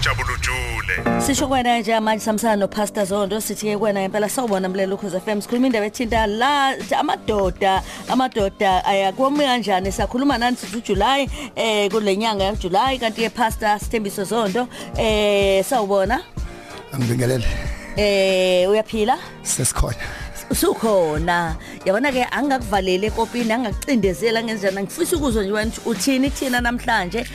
uJabulujule. Sishukwena nje amanje samsana no Pastor Zondo sithi kwena impela sawubona mlelo ukhoze FM sikhuluma indaba ethinta la amadoda ayakwami kanjani sakhuluma nani sithi uJuly kulenyanga yaJuly kanti ePastor Sthembiso Zondo sawubona. Angibingelele. Uyaphila? Sesikhona. Usukhona yabona ke angakuvalele ekopini angakucindezela ngenzana ngifisa ukuzwa nje wena uthini thina namhlanje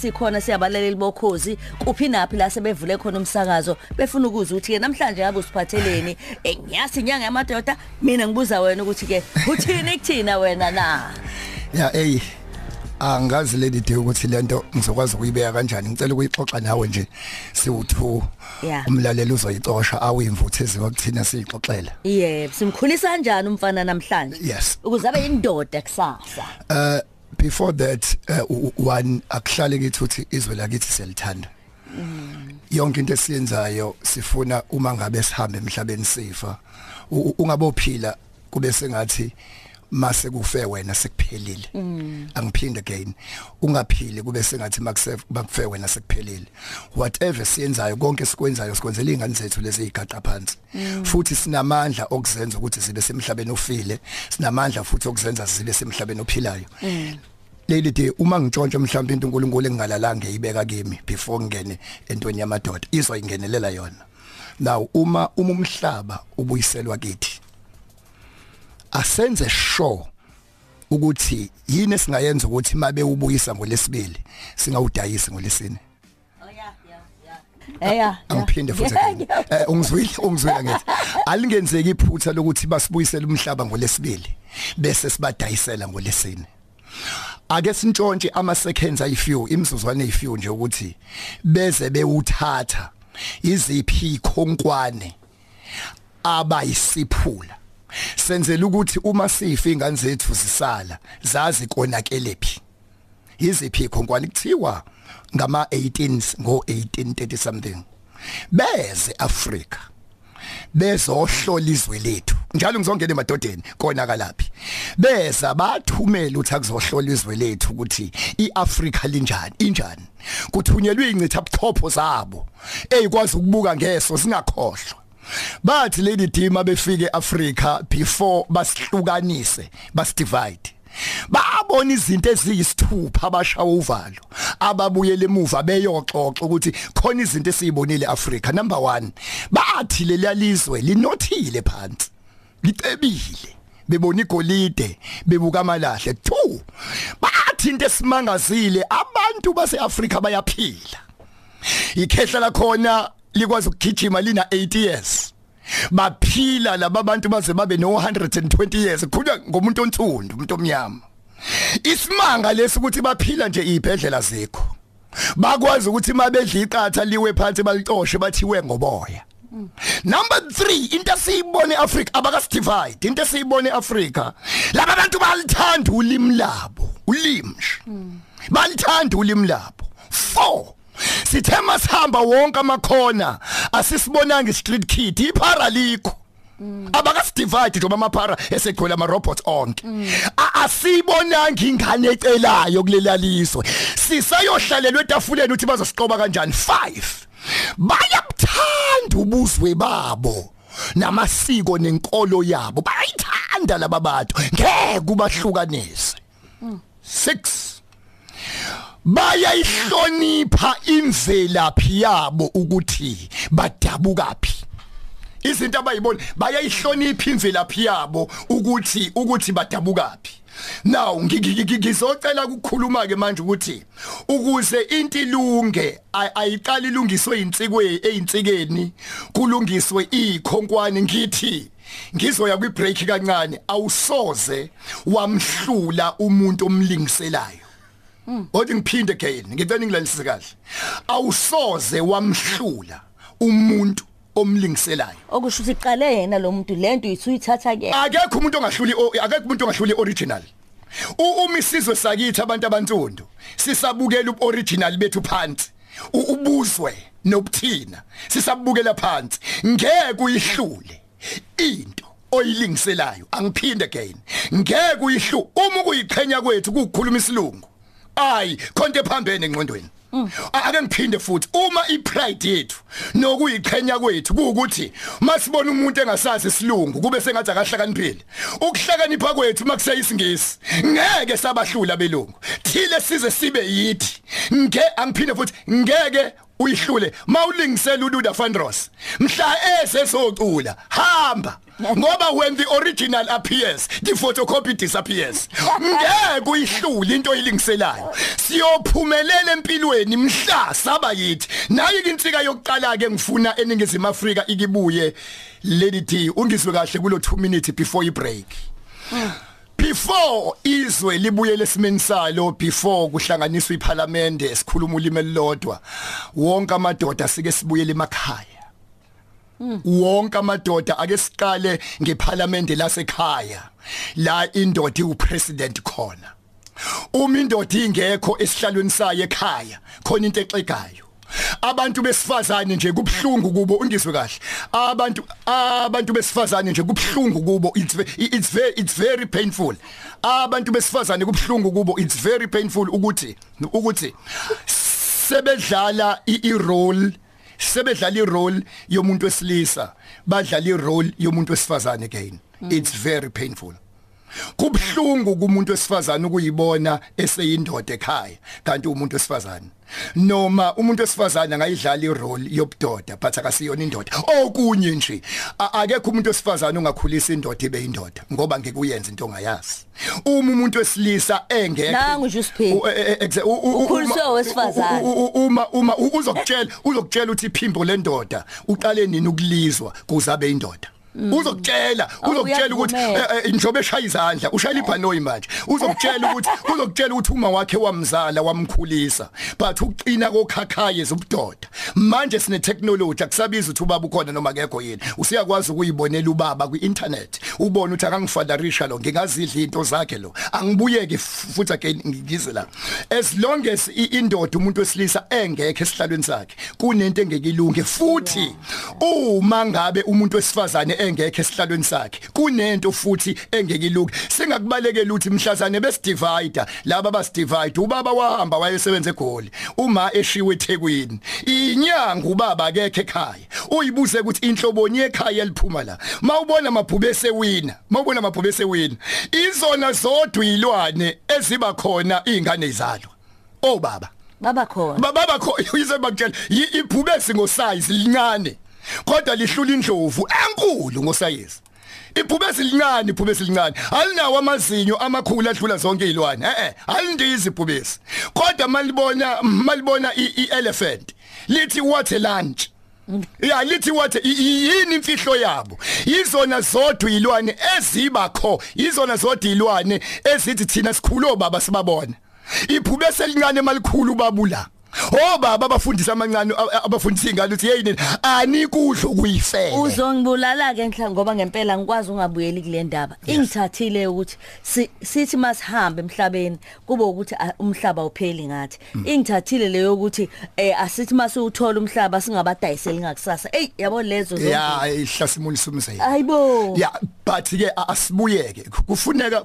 sikhona siyabalaleli bokhozi kuphi naphi la sebevule khona umsakazo befuna ukuzwa uthi ke namhlanje ngabe usiphatheleni ngiyazi inyanga yamadoda mina ngibuza wena ukuthi ke uthini kuthina wena na ya angazi lady day ukuthi lento ngizokwazi ukuyibeka kanjani ngicela ukuyixoxa nawe nje siwu2 umlaleli uzoyicosha awimvuthu eziwakuthina siyixoxela yebo simkhulisa kanjani umfana namhlanje yes ukuze abe indoda kusasa before that one akuhlale kithi uthi izwe lakithi selithanda yonke into esiyenzayo sifuna uma ngabe sihambe emhlabeni sifa ungabophila kube sengathi mase kufe wena sekuphelile angiphinde again ungaphili kube sengathi makufe wena sekuphelile whatever siyenzayo konke sikwenzayo sikwenzela izingane zethu lezi zigaqa phansi futhi sinamandla okuzenza ukuthi zibe semhlabeni ofile sinamandla futhi okuzenza zibe semhlabeni ophilayo leli day uma ngitshontshe mhlawumbe into uNkulunkulu engingalalanga eyibeka kimi before ngene entweni yamadoda izoyingenelela yona now uma umhlaba ubuyiselwa kithi asenze sure ukuthi yini singayenza ukuthi mabe ubuyisa ngolesibili singawudayisi ngolesine angiphinde futhi ungizwile ngithi alingenzeki iphutha lokuthi basibuyisele umhlaba ngolesibili bese sibadayisela ngolesine ake sintshontshe ama seconds ayifew imizuzwana ayifew nje ukuthi beze bewuthatha iziphi khonkwane abayisiphula senzele ukuthi uma sifa izingane zethu zisala zazi konakelephi iziphi khonkwane kuthiwa ngama 18s ngo 1830 something beze Africa bezohlola izwe lethu njalo ngizongena emadodeni konakalaphi beza bathumela uthi akuzohlola izwe lethu ukuthi iAfrica linjani injani kuthunyelwe incitha buchopho zabo eyikwazi ukubuka ngeso singakhohlwa bathi leli team befike eAfrica before basihlukanise basidivide babona izinto eziyisithupha abashawa uvalo ababuyele emuva beyoxoxa ukuthi khona izinto esizibonile eAfrica number 1 bathi lelalizwe linothile phansi litebile bebona igolide bebuka amalahle 2 bathi into esimangazile abantu baseAfrica bayaphila ikhehla la khona likwazi ukugijima lina 80 years baphila laba bantu baze babe no 120 years khona ngomuntu ontundu umuntu omnyama isimanga lesi ukuthi baphila nje iphedlela zikho bakwazi ukuthi mabedla iqatha liwe phansi balicoshe bathiwe ngoboya number 3 into siyibone eAfrica abakasivide into siyibone eAfrica laba bantu balithanda ulimi labo ulimi balithanda ulimi labo 4 sithema sihamba wonke amakhona asisibonanga i-street kid iphara likho abakasidivide njengoba amaphara esegcola ama-robots onke asibonanga ingane ecelayo kulelalizwe sisayohlalelwa etafuleni ukuthi bazosiqoba kanjani 5 bayabuthanda ubuzwe babo namasiko nenkolo yabo bayithanda laba bantu ngeke kubahlukanise 6 bayayihlonipha imvelaphi yabo ukuthi badabukapi izinto abayibona bayayihlonipha imvelaphi yabo ukuthi badabukapi now ngizocela ukukhuluma ke manje ukuthi ukuze into ilunge ayiqali lungiswe insikweni einsikeni kulungiswe ikhonkwane ngithi ngizoya kwi break kancane awusoze wamhlula umuntu omlingiselayo Odi ngiphinde again ngicela ngilandise kahle awusoze wamhlula umuntu omlingiselayo okusho ukuthi iqale yena lo muntu lento uyithatha ke akekho umuntu ongahluli original uma isizwe sakithi abantu abantsundu sisabukela uoriginal bethu phansi ubuzwe nobuthina sisabukela phansi ngeke uyihlule into oyilingiselayo angiphinde again ngeke uyihlule uma kuyiqhenya kwethu kukhuluma isilungu ayi konke phambene ngqondweni akangiphinde futhi uma ipride yethu nokuyiqhenya kwethu ukuthi masibona umuntu engasazi isilungu kube sengathi akahlakaniphile ukuhlakanipha kwethu makuseyisingisi ngeke sabahlula belungu thile size sibe yithi ngeke angiphinde futhi ngeke uyihlule mawulingisela uLuda Vandross mhla esesocula hamba ngoba when the original appears the photocopy disappears ngeke uyihlule into oyilingiselayo siyophumelela empilweni mhla saba yithi nayo insika yokuqala ke ngifuna eNingizimu Afrika ikibuye lady T ungizwe kahle kulo 2 minutes before ibreak before izwe libuye lesimeni salo before kuhlanganiswa iParliament sikhuluma ulimi elilodwa wonke amadoda sike sibuye emakhaya wonke amadoda ake siqale ngeParliament lasekhaya la indoda uPresident khona uma indoda ingekho esihlalweni sayo ekhaya khona into exegayo abantu besifazane nje kubhlungu kubo undizwe kahle abantu besifazane nje kubhlungu kubo it's very painful abantu besifazane kubhlungu kubo it's very painful ukuthi sebedlala i role yomuntu wesilisa badlala i role yomuntu wesifazane again it's very painful kubhlungu kumuntu wesifazane ukuyibona eseyindoda ekhaya kanti umuntu wesifazane noma umuntu wesifazane angayidlala irole yobudoda but akasiyona indoda okunye nje akekho umuntu wesifazane ongakhulisa indoda ibe indoda ngoba ngeke uyenze into ongayazi uma umuntu wesilisa engeke nangu uma uzokutshela uthi iphimbo lendoda uqale nini ukulizwa kuzabe indoda uzokutshela ukuthi injobe eshaya izandla ushaya ibhanoyi manje uzokutshela ukuthi uma wakhe wamzala wamkhulisa but uqina kokhakhaye zobudoda manje sine technology akusabiza ukuthi ubaba ukhona noma akekho yini usiyakwazi ukuyibonela ubaba kwi-internet ubone ukuthi akangifadarisha lo ngingazidla into zakhe lo angibuyeke futhi again ngize la as long as indoda umuntu wesilisa engekho esihlalweni sakhe kunento engekilunge futhi uma ngabe umuntu wesifazane engekho esihlalweni sakhe kunento futhi engekiluki singakubalekela ukuthi mhlazane besidivida laba basidivida ubaba wahamba wayesebenza egoli uma eshiwe eThekwini inyanga ubaba akekho ekhaya uyibuze ukuthi inhlobonye ekhaya eliphuma la mawubona mabhubese wina izona zodwa izilwane eziba khona izingane izalo baba khona yizebakutshela ibhubesi ngosize lincane kodwa lihlula indlovu enkulu ngosize ibhubesi lincane alinawo amazinyo amakhulu adlula zonke izilwane alindizi ibhubesi kodwa malibona i-elephant lithi water lunch ya lithi wathi yini imfihlo yabo izona zodwa izilwane ezibakho izona zodwa izilwane ezithi thina sikhulu baba sibabona iphubese elincane malikhulu babula obaba abafundisa amancane abafundisa izingane uthi yeyini anikudla ukuyifela uzongibulala ke enhla ngoba ngempela ngikwazi ungabuyeli kule ndaba ingithathile ukuthi sithi masihambe emhlabeni kube ukuthi umhlaba upheli ngathi ingithathile leyo ukuthi asithi masiuthola umhlaba singabadayiseli ngakusasa yabo lezo zonke ihlasimulisa umsebenzi ayibo ya but ke asibuyeke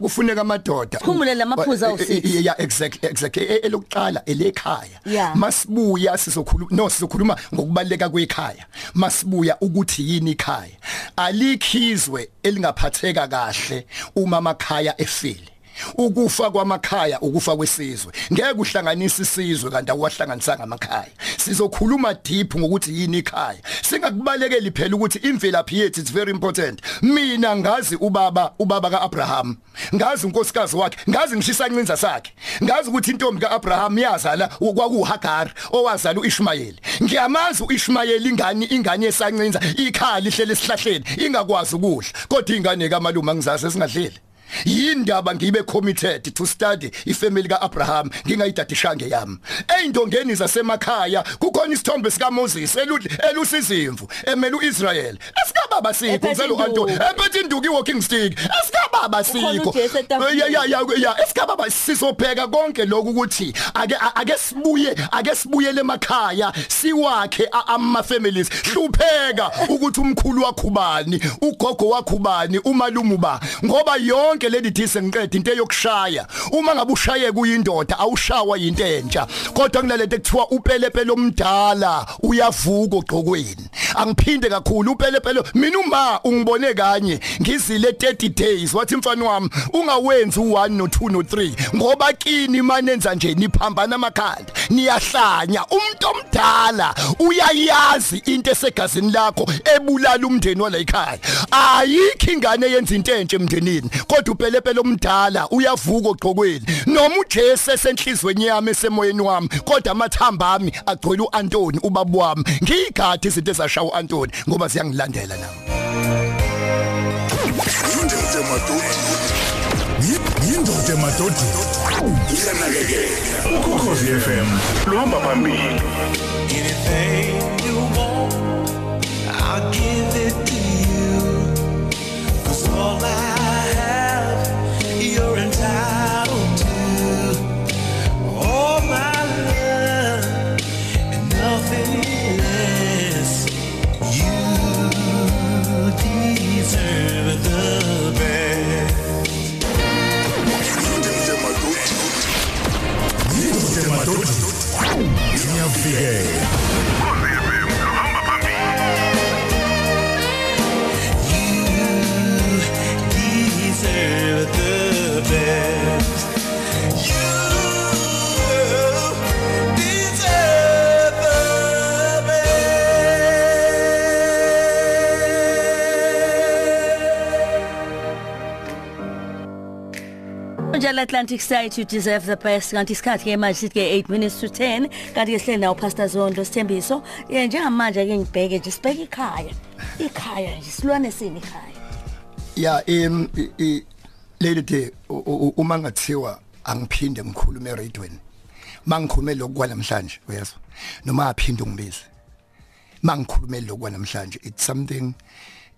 kufuneka amadoda khumule lamaphuza awusithi ya exactly elokuqala elekhaya masibuya sizokhuluma ngokubaleka kwekhaya masibuya ukuthi yini ikhaya alikhizwe elingaphatheka kahle uma amakhaya efile ukufa kwamakhaya ukufa kwesizwe ngeke kuhlanganisa isizwe kanti awahlanganisanga amakhaya sizokhuluma deep ngokuthi yini ikhaya singakubalekeli phela ukuthi imvelaphi yethu it's very important mina ngazi ubaba kaAbraham ngazi unkosikazi wakhe ngazi ngishisa incinza sakhe ngazi ukuthi intombi kaAbraham yazala kwakuHagar owazala uIshmael ngiyamazi uIshmael ingane yesancinza ikhaya lihlele esihlahleni ingakwazi ukudla kodwa ingane kamaluma ngizazi singadlile yindaba ngibe committed to study ifamily kaAbraham ngingayidatishange yami eindongeni zasemakhaya kukhona isithombe sika Moses elusizimvu emela uIsrael esikababa sikho uzelo anto ephethe induku walking stick esikababa baba sikho ya esigaba sizobheka konke lokhu ukuthi ake sibuye emakhaya siwakhe ama families hlupheka ukuthi umkhulu wakhubani ugogo wakhubani umalume ba ngoba yonke leli dise ngiqeda into yokushaya uma ngabe ushaye kuyindoda awushawa into entsha kodwa kunalento ekuthiwa upelepele omdala uyavuka ogqokweni angiphinde kakhulu upelepele mina uma ungibone kanye ngizile 30 days wathi mfana wami ungawenzi u1 no2 no3 ngoba kini manenza nje niphambana amakhanda niyahlanya umuntu omdala uyayazi into esegazini lakho ebulala umndeni wala ekhaya ayikho ingane yenza into entshe emndenini kodwa upelepele omdala uyavuka ogqokweni noma uJesu esenhlizweni yami esemoyeni wami kodwa amathamba ami agcwele uAntoni ubaba wami ngigadi izinto ezashawa uAntoni ngoba siyangilandela nami Yindoda emadodeni iyanakekela ukhozi FM luhamba phambili anything you want I'll give it to you cause all I have you're entitled to all my love and nothing less you deserve the best Atlantic side you deserve the best kanti isikhathi ke manje sithi 8 minutes to 10 kanti ke sihle nawo Pastor Zondo Sthembiso njengamanje ke ngibheke nje sibheke ikhaya nje silwane sini ikhaya ya lady uma ngathiwa angiphinde ngikhulume radweni mangikhulume lokwa namhlanje uyezwa noma aphinde ungibize mangikhulume lokwa namhlanje it's something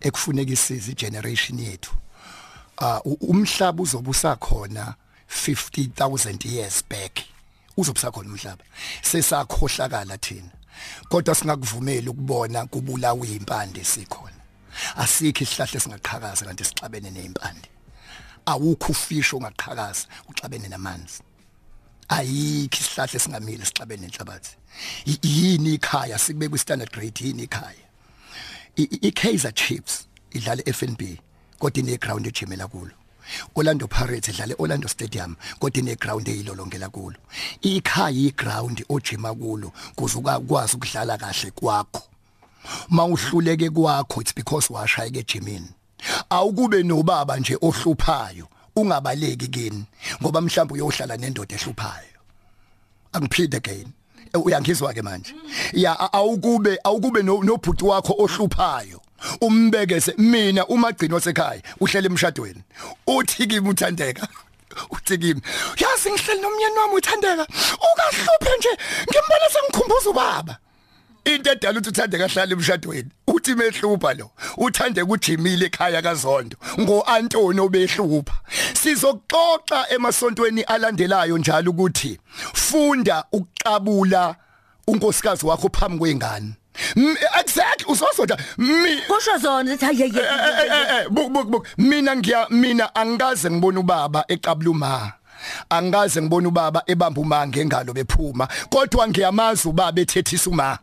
ekufuneka isize generation yethu umhlaba uzobusa khona 50,000 years back uzobusa khona umhlaba sesakhohlakala thina kodwa singakuvumeli ukubona kubulawa impande sikhona asikho isihlahla singaqhakaza kanti sixabene neimpande awukho ufisho ongaqhakaza uxabene namanzi ayikho isihlahla singamile sixabene nenhlabathi yini ikhaya sikubeka standard grade yini ikhaya iKaizer Chiefs idlala FNB kodwa ine ground ejimela kulo Orlando Pirates idlala Orlando Stadium kodwa ine ground eyilolongela kulo ikhaya iground ojima kulo kuzuka kwazi ukudlala kahle kwakho mawuhluleke kwakho it's because washaya ejimini awukube nobaba nje ohluphayo ungabaleki kini ngoba mhlawumbe uyohlala nendoda ehluphayo angiphinde again uyangizwa ke manje ya awukube nobhuti wakho ohluphayo umbekeze mina umagcino sekhaya uhlele emshadweni uthi kimi uthandeka uthi kimi yazi ngihleli nomyeni wami uthandeka ukahluphe nje ngimbona sengikhumbuza ubaba into edala uthi uthandeka hlala emshadweni uthi mehlupha lo uthande kujimile ekhaya kaZondo ngoAntoni obehlupha sizoxoxa emasontweni alandelayo njalo ukuthi funda ukuqabula unkosikazi wakho phambi kwengane exactly usosoda mi kusho zona buk mina angaze ngibona ubaba eqabula uma angaze ngibona ubaba ebamba uma ngengalo bephuma kodwa ngiyamaza ubaba ethethisa uma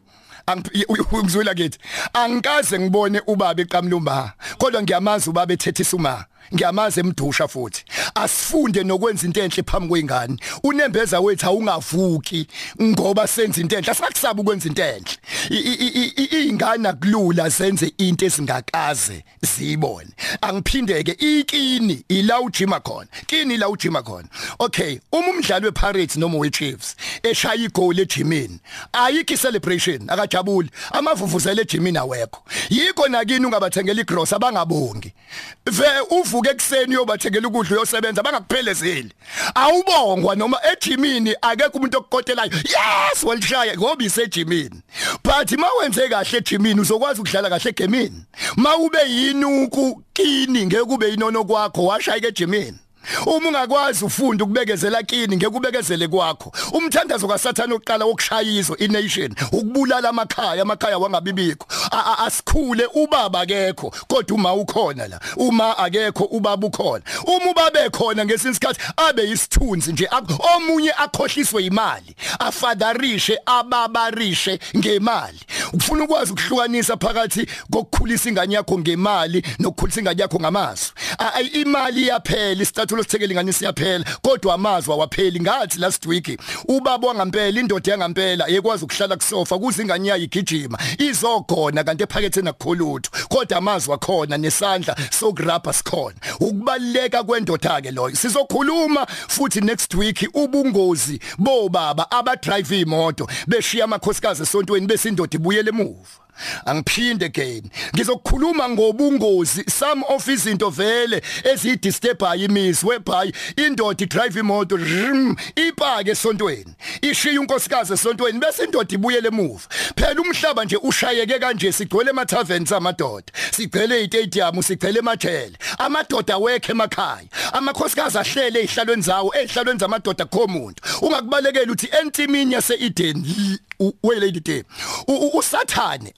angizwela kithi angaze ngibone ubaba eqabula uma kodwa ngiyamaza ubaba ethethisa uma ngiyamaza emdusha futhi asifunde nokwenza into enhle phambi kwengane unembeza wethu awungavuki ngoba senza into enhle asakusaba ukwenza into enhle izingane akulula senze into ezingakaze zibone angiphindeke ikini ila ujima khona kini la ujima khona okay uma umdlali wePirates noma weChiefs eshaya igoli ejimini ayikho celebration akajabuli amavuvuzela ejimini awekho yikho nakini ungabathengela igross abangabongi ve uvuke ekseni yobathengela ukudla uyosebenza bangakuphelezeli awubongwa noma ejimini akekho umuntu okukotelayo yes walishaya ngoba isejimini but mawenze kahle ejimini uzokwazi ukudlala kahle egemini mawube yinuku kini ngeke kube yinono kwakho washaya ejimini uma ungakwazi ufunda ukubekezela kini ngekubekezele kwakho umthandazo kaSathane oqala wokushayizwa ination ukubulala amakhaya wangabibikho asikhule ubaba akekho kodwa uma ukhona la uma akekho ubaba ukhona uma ubabe khona ngesinsikhathi abe isithunzi nje omunye akhohliswe imali afadarishe ababarishe ngemali ufuna ukwazi ukuhlukanisa phakathi kokukhulisa ingane yakho ngemali nokukhulisa ingane yakho ngamazwi imali yaphela isithathu losithekelinganisi yaphela kodwa amazwi awapheli ngathi last week ubaba wangampela indoda yangampela yekwazi ukuhlala kusofa kuze ingane yayo igijima izokhona kanti ephaketheni akukholutho kodwa amazwi akhona nesandla sokurabha sikhona ukubaleka kwendoda ke loyo sizokhuluma futhi next week ubungozi bobaba abadrive imoto beshiya amakhosikazi esontweni bese indoda ibuye emuva angiphinde again ngizokukhuluma ngobungozi some of izinto vele ezidisturba imizwe bhayi indoda idrive imoto ipake esontweni ishiya unkosikazi esontweni bese indoda ibuyele emuva phela umhlaba nje ushayeke kanje sigcwele emathaverns amadoda sigcwele izitadium sigcwele emajele amadoda awekho emakhaya amakhosikazi ahlele ezihlalweni zawo ezihlalweni zamadoda komuntu ungakubalekela uthi entimini yaseEden welady day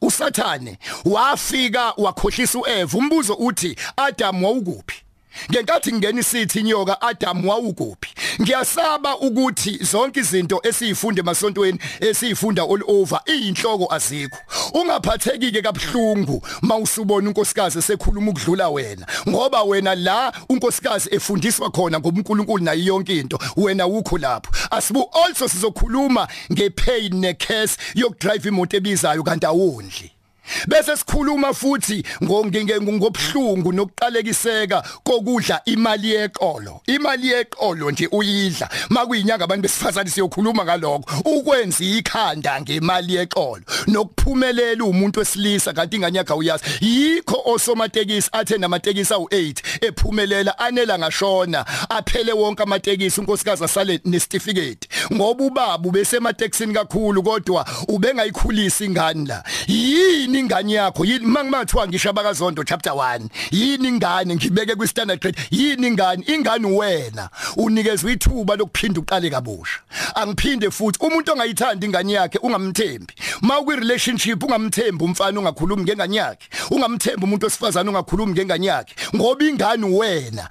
usathane wafika wakhohlisa uEva umbuzo uthi Adam wawukuphi ngenkathi ngena isithi inyoka Adam wawukuphi ngiyasaba ukuthi zonke izinto esizifunda emasontweni esizifunda all over izinhloko azikho ungaphathekike kabhlungu mawusubona unkosikazi esekhuluma ukudlula wena ngoba wena la unkosikazi efundiswa khona ngobuNkulunkulu nayo yonke into wena ukho lapho asibu also sizokhuluma ngepain necase yokudrive imoto ebizayo kanti awundli bese sikhuluma futhi ngobhlungu nokuqalekiseka kokudla imali yeqolo nje uyidla makuyinyanga abantu besifazana siyokhuluma ngalokho ukwenza ikhanda ngemali yeqolo nokuphumelela umuntu wesilisa kanti ingane yakhe uyazi yikho osomatekisi athe namatekisi awu8 ephumelela anela ngashona aphele wonke amatekisi unkosikazi asale nesitifiketi ngoba ubaba ubesematekisini kakhulu kodwa ubengayikhulisa ingane la yini ingane yakho yini mangimathiwa ngisho abakaZondo chapter 1 yini ingane ngibeke ku standard grade yini ingane wena unikezwe ithuba lokuphinda uqale kabusha angiphinde futhi umuntu ongayithanda ingane yakhe ungamthembi mawukwi relationship ungamthembi umfana ongakhulumi ngengane yakhe ungamthembi umuntu osifazana ongakhulumi ngengane yakhe ngoba ingane wena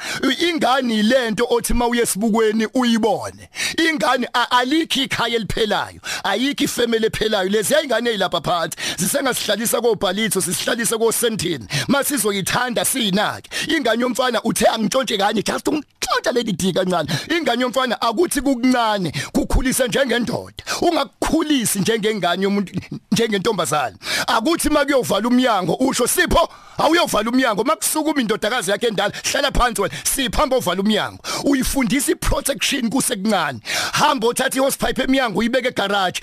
ingane ilento othi mawuye sibukweni uyibone ingane alikho ikhaya eliphelayo ayikho ifamily ephelayo lezi ingane ezilapha phansi sisengasihlalisa kobhalitho sisihlalise koSentini masizoyithanda sinake ingane yomfana uthe angitshontshe kanye just umtshontsha leli dika kancane ingane yomfana akuthi kukuncane kukhulisa njengendoda ungakukhulisi njengengane yomuntu njengentombazana akuthi makuyovala umnyango usho Sipho awuyovala umnyango makusuka indodakazi yakhe endala hlala phansi wena Siphambe ovala umnyango uyifundisa iprotection kusekuncane hamba uthatha ihose pipe emnyango uyibeke egarage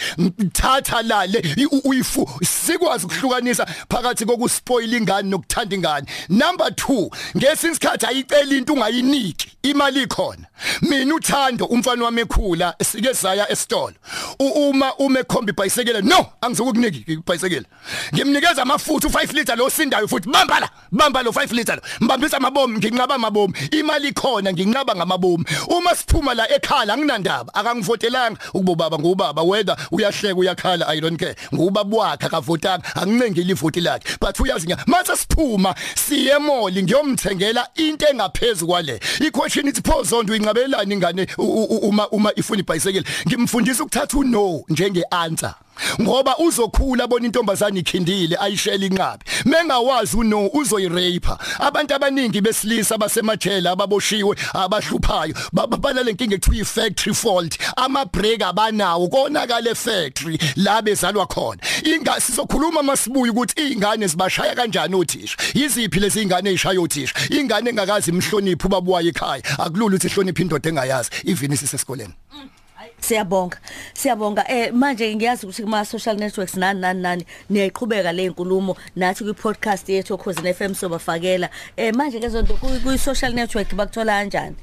thatha lale uyifu sikwazi ukuhlukanisa phakathi kokuspoil ingane nokuthanda ingane number 2 ngesinsikhathi ayicela into ungayiniki imali khona mina uthando umfana wami ekhula sike zaya esitolo uma umekhomba ibhayisekela no angizokukuniki ibhayisekela ngimnikeza amafutha u5 liter lo sindayo futhi bamba lo 5 liter lo mbambisa amabomu nginqaba amabomu imali khona nginqaba ngamabomu uma siphuma la ekhala anginandaba akangivotelanga ukubobaba ngubaba whether uyahleka uyakhala I don't care ngubaba wakhe akavotanga anginengile ivoti lakhe but uyazinya mase siphuma siye emoli ngiyomthengela into engaphezulu kwale iquestion ithi pho Zondo ingqabelana ingane uma ifuna ibhayisekile ngimfundisa ukuthatha uno njengeanswer ngoba uzokhula abona intombazana ikhindile ayishela inqabi mengawazi uno uzoyirape abantu abaningi besilisa basemajela ababoshiwe abahluphayo babalale inkinga ekuthiwa factory fault ama break abanawo konakale factory la bezalwa khona inga sizokhuluma masibuye ukuthi izingane zibashaya kanjani othisha yiziphi lezi izingane ezishaya othisha ingane engakazi imhloniphi ubaba waye ekhaya akulula ukuthi ihloniphi indoda engayazi even isisesikoleni Siyabonga, siyabonga. Manje ngiyazi ukuthi kuma social networks nani niyayiqhubeka le nkulumo nathi ku podcast yethu Khosini FM sobafakela. Manje ke zonto ku social network bakuthola kanjani?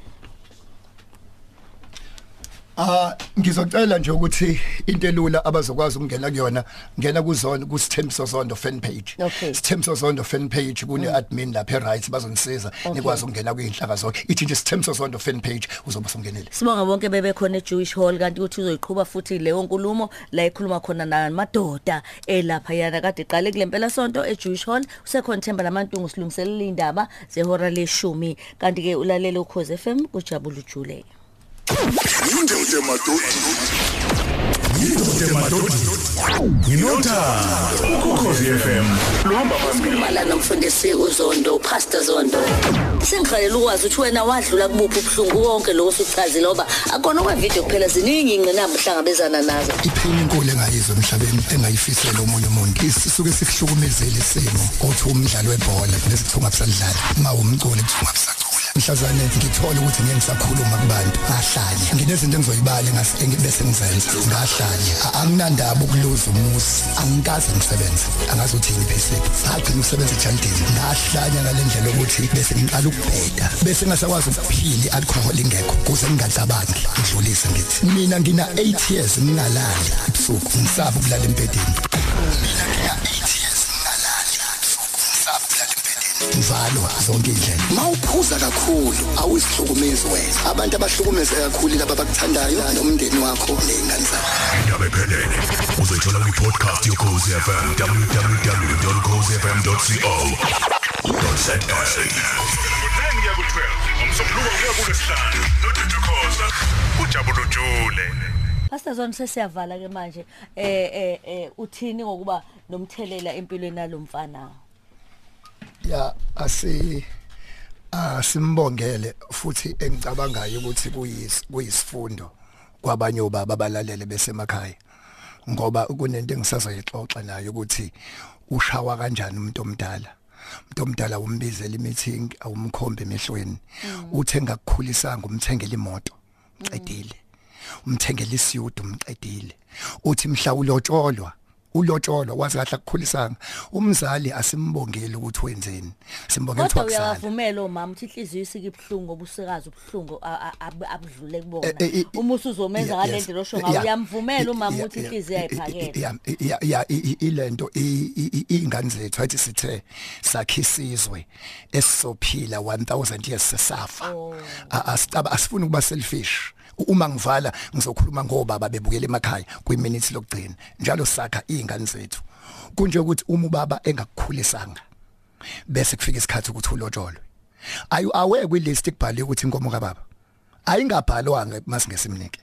Ngizocela nje ukuthi into elula abazokwazi ukungena kuyona ngena kuzona ku Sthembiso Zondo fan page. Sthembiso Zondo fan page kune admin lapha rights bazonisiza nikwazi ukungena kuyinhlaka zonke. Ithi nje Sthembiso Zondo fan page uzoba songenele. Sibonga bonke bebe khona eJewish Hall kanti ukuthi uzoyiqhuba futhi leyo nkulumo la ikhuluma khona namadoda elapha yana kade iqale kulempela sonto eJewish Hall usekhonthemba lamantungu silungiselela indaba zehora leshumi kanti ke ulalele uKhosi FM kuJabulujule. Mhlazane ngithola ukuthi ngiyasakhuluma kubantu ahlanye nginezinto engizoyibala bese ngizenza ngahlanye anginandaba ukuluza umusi angikaze ngisebenze angazi ukuthi ngiphise sathi ngisebenza ejantini ngahlanya ngalendlela ukuthi bese ngiqala ukubheda bese ngasakwazi ukuphila alcohol ingekho kuze ngingadlabani ngidlulise ngithi mina ngina 8 years ngingalali ebusuku ngisaba ukulala empedeni mina ngina 8 years Ivalo zonke indlela mawuphuza kakhulu awusihlukumezi wena abantu abahlukumeza kakhulu laba abakuthandayo nomndeni wakho nengane zakho indaba ephelele uzoyithola ku podcast yoKhosi FM www.khosifm.co.za Pastor Zondo sesiyavala ke manje uthini ngokuba nomthelela empilweni nalomfana ya asimbongele futhi engicabangayo ukuthi kuyisifundo kwabanye obaba abalalele besemakhaya ngoba kunento engisazoyixoxa nayo ukuthi ushawa kanjani umuntu omdala umbizela imeeting awumkhombe emehlweni uthenga ukukhulisanga umthengele imoto mcedile umthengele isiyudu mcedile uthi mhla ulotsholwa wazi kahle akukhulisanga umzali asimbongele ukuthi wenzeni simbongele ukuthi kodwa uyavumela omama ukuthi inhliziyo isike ibhlungu obusikazi ubhlungu abudlule kubona uma usuzomenza ngalendlela osho ngayo uyamvumela umama ukuthi inhliziyo yayiphakela ya ilento ingane zethu athi sithe sakhisizwe esizophila 1000 years sesafa asifuni kuba selfish uma ngivala ngizokhuluma ngobaba bebukele emakhaya kwi-minutes lokugcina njalo sakha izingane zethu kunje ukuthi uma ubaba engakukhulisanga bese kufika isikhathi ukuthi ulotjolwe ayu aware kwilist ibhaliwe ukuthi inkomo kababa ayingabhalwanga masingesimnike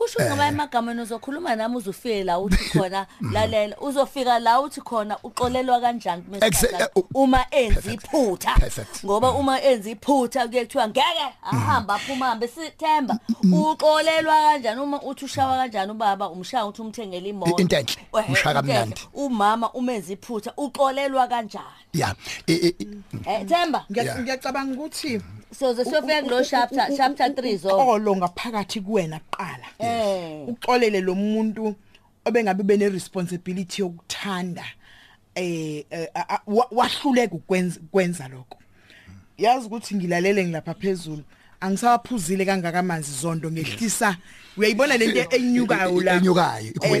kusho ngoba emagameni uzokhuluma nami uzufela uthi khona lalela uzofika la uthi khona uxolelwa kanjani msebenza uma enza iphutha ngoba uma enza iphutha kuyethiwa ngeke ahamba phuma hambe sithemba uxolelwa kanjani uma uthi ushawa kanjani ubaba umshaya uthi umthengele imoto intenhle umshakamnandi umama umenza iphutha uxolelwa kanjani ya themba ngiyacabanga ukuthi so the sofeng lo chapter 3 zo olonga phakathi kuwena qala uxolele lo muntu obengabe bene responsibility yokuthanda wahluleka ukwenza lokho yazi ukuthi ngilalele ngilapha phezulu angisaphuzile kangaka amanzi Zondo ngehlisa uyayibona lento enyukayo la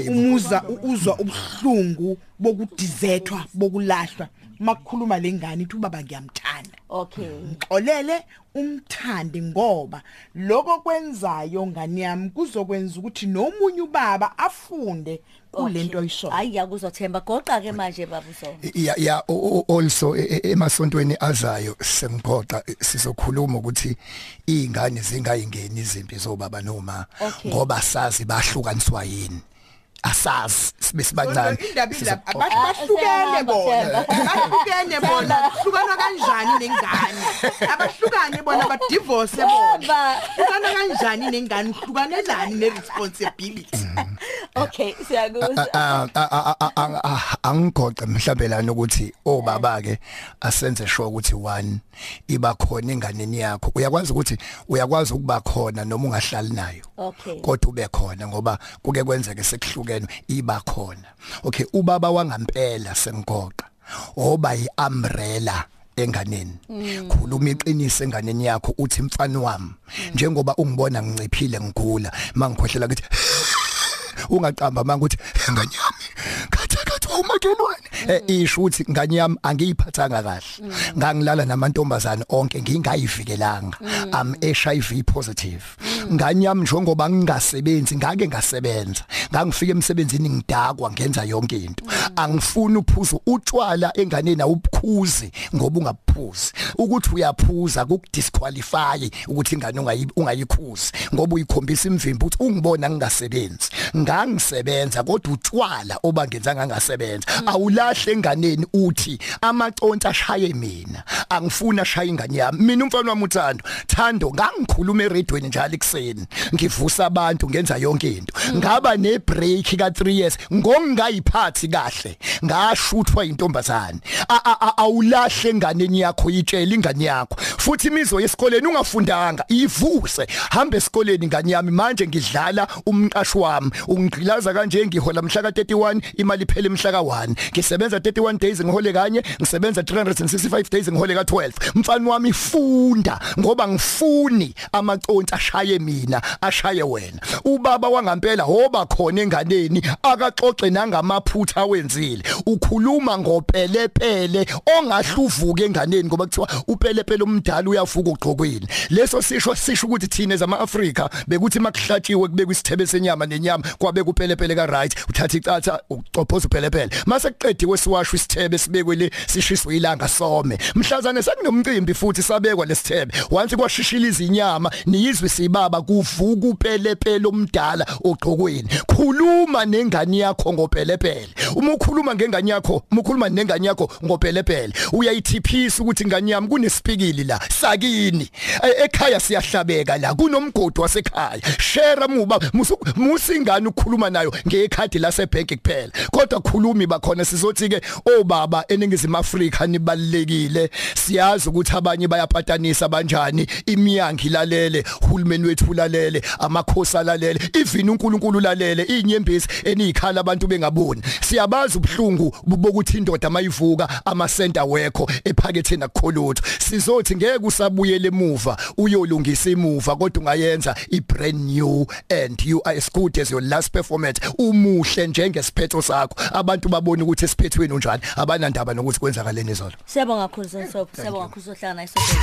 umuza uzwa ubhlungu bokudizethwa bokulahlwa makukhuluma lengane ithi ubaba ngiyamthanda okay olele umthandi ngoba lokho kwenzayo ngani yami kuzokwenza ukuthi nomunye ubaba afunde kulento oyisho hayi yakuzothemba goqa ke manje babu so ya also emasontweni azayo sengigoqa sizokhuluma ukuthi izingane zingayingeni izimpi zobaba noma ngoba sazi bahlukaniswa yini asas besibangcane abahlukene bona hlukana kanjani nengane abahlukane bona ba divorce bona hlukana kanjani nengane hlukanelani ne responsibility. Okay siyakuzwa angigoqa mhlabelana ukuthi obaba ke asenze sure ukuthi one iba khona enganeni yakho uyakwazi ukuthi uyakwazi ukuba khona noma ungahlali nayo kodwa ube khona ngoba kuke kwenzeke sekuhlukene iba khona. Okay ubaba wangampela sengoqa oba iumbrella enganeni khuluma iqinise enganeni yakho uthi mfana wami njengoba ungibona nginciphile ngigula mangikhohlela ukuthi ungaqamba manje ukuthi ngane yami kathatha umakelwane isho ukuthi ngane yami angiyiphathanga kahle ngangilala namantombazana onke ngingayivikelanga am HIV positive ngane yami njengoba ngingasebenzi ngake ngasebenza ngangifika emsebenzini ngidakwa ngenza yonke into angifuni uphuzo utshwala enganeni awubukhuzi ngoba ungaphuzi ukuthi uyaphuza ukudisqualify ukuthi ingane ungayikhuzi ngoba uyikhombisa imvimbi uthi ungibona ngingasebenzi ngangisebenza kodwa utshwala obangenza ngangasebenza awulahle enganeni uthi amaconta ashaye mina angifuna ashaye ingane yami mina umfana wami uThando ngangikhuluma eredweni njalo ekseni ngivusa abantu ngenza yonke into ngaba ne break ka 3 years ngongayiphathi kahle ngashuthwa intombazane awulahle enganeni yakho itshela ingane yakho futhi imizo yesikoleni ungafundanga ivuse hamba esikoleni ingane yami manje ngidlala umqashi wami ungiqilaza kanje ngihola mhla ka 31 imali iphele mhla ka 1 ngisebenza 31 days ngihole kanye ngisebenza 365 days ngihole ka 12 mfana wami funda ngoba ngifuni amaconta ashaye mina ashaye wena ubaba wangampela hoba khona enganeni akaxoxe nangamaphutha awenzile ukhuluma ngopelepele ongahluvuka enganeni ngoba kuthiwa upelepele umdala uyavuka ugqokwini leso sisho sisho ukuthi thina ezama-Afrika bekuthi makuhlatshiwe kubekwa isithebe senyama nenyama kwabe kupelepele ka right uthatha icatha ucophoza upelepele mase kuqediwe siwashwe isithebe sibekwele sishiswe ilanga some mhlazane sekunomcimbi futhi sabekwa lesithebe once kwashishila izinyama niyizwe sibaba kuvuka upelepele umdala ugqokwini khuluma nengane yakho ngopelepele uma ukhuluma ngengane yakho mukhuluma nengane yakho ngopelepele uyayithiphisa ukuthi ingane yami kunesipikili la sakini ekhaya siyahlabeka la kunomgodi wasekhaya share muba musingane ukukhuluma nayo ngekhadi lasebhenki kuphela kodwa khulumi bakhona sizothi ke obaba eNingizimu Afrika nibalekile siyazi ukuthi abanye bayapatanisa banjani imiyangi lalele uhulumeni wethu lalele amakhosi alalele even uNkulunkulu lalele inyembezi enizikhala abantu bengaboni siyabaza ubhlungu bokuthi indoda mayivuka amasenta wekho ephaketheni akukholutho sizothi ngeke usabuyele emuva uyolungisa imuva kodwa ungayenza ibrand new and you are as good as your last performance umuhle njengesiphetho sakho abantu babone ukuthi esiphethweni unjani abanandaba nokuthi kwenzakaleni izolo. Siyabonga kakhulu Nsobo, siyabonga kakhulu sohlangana isonto.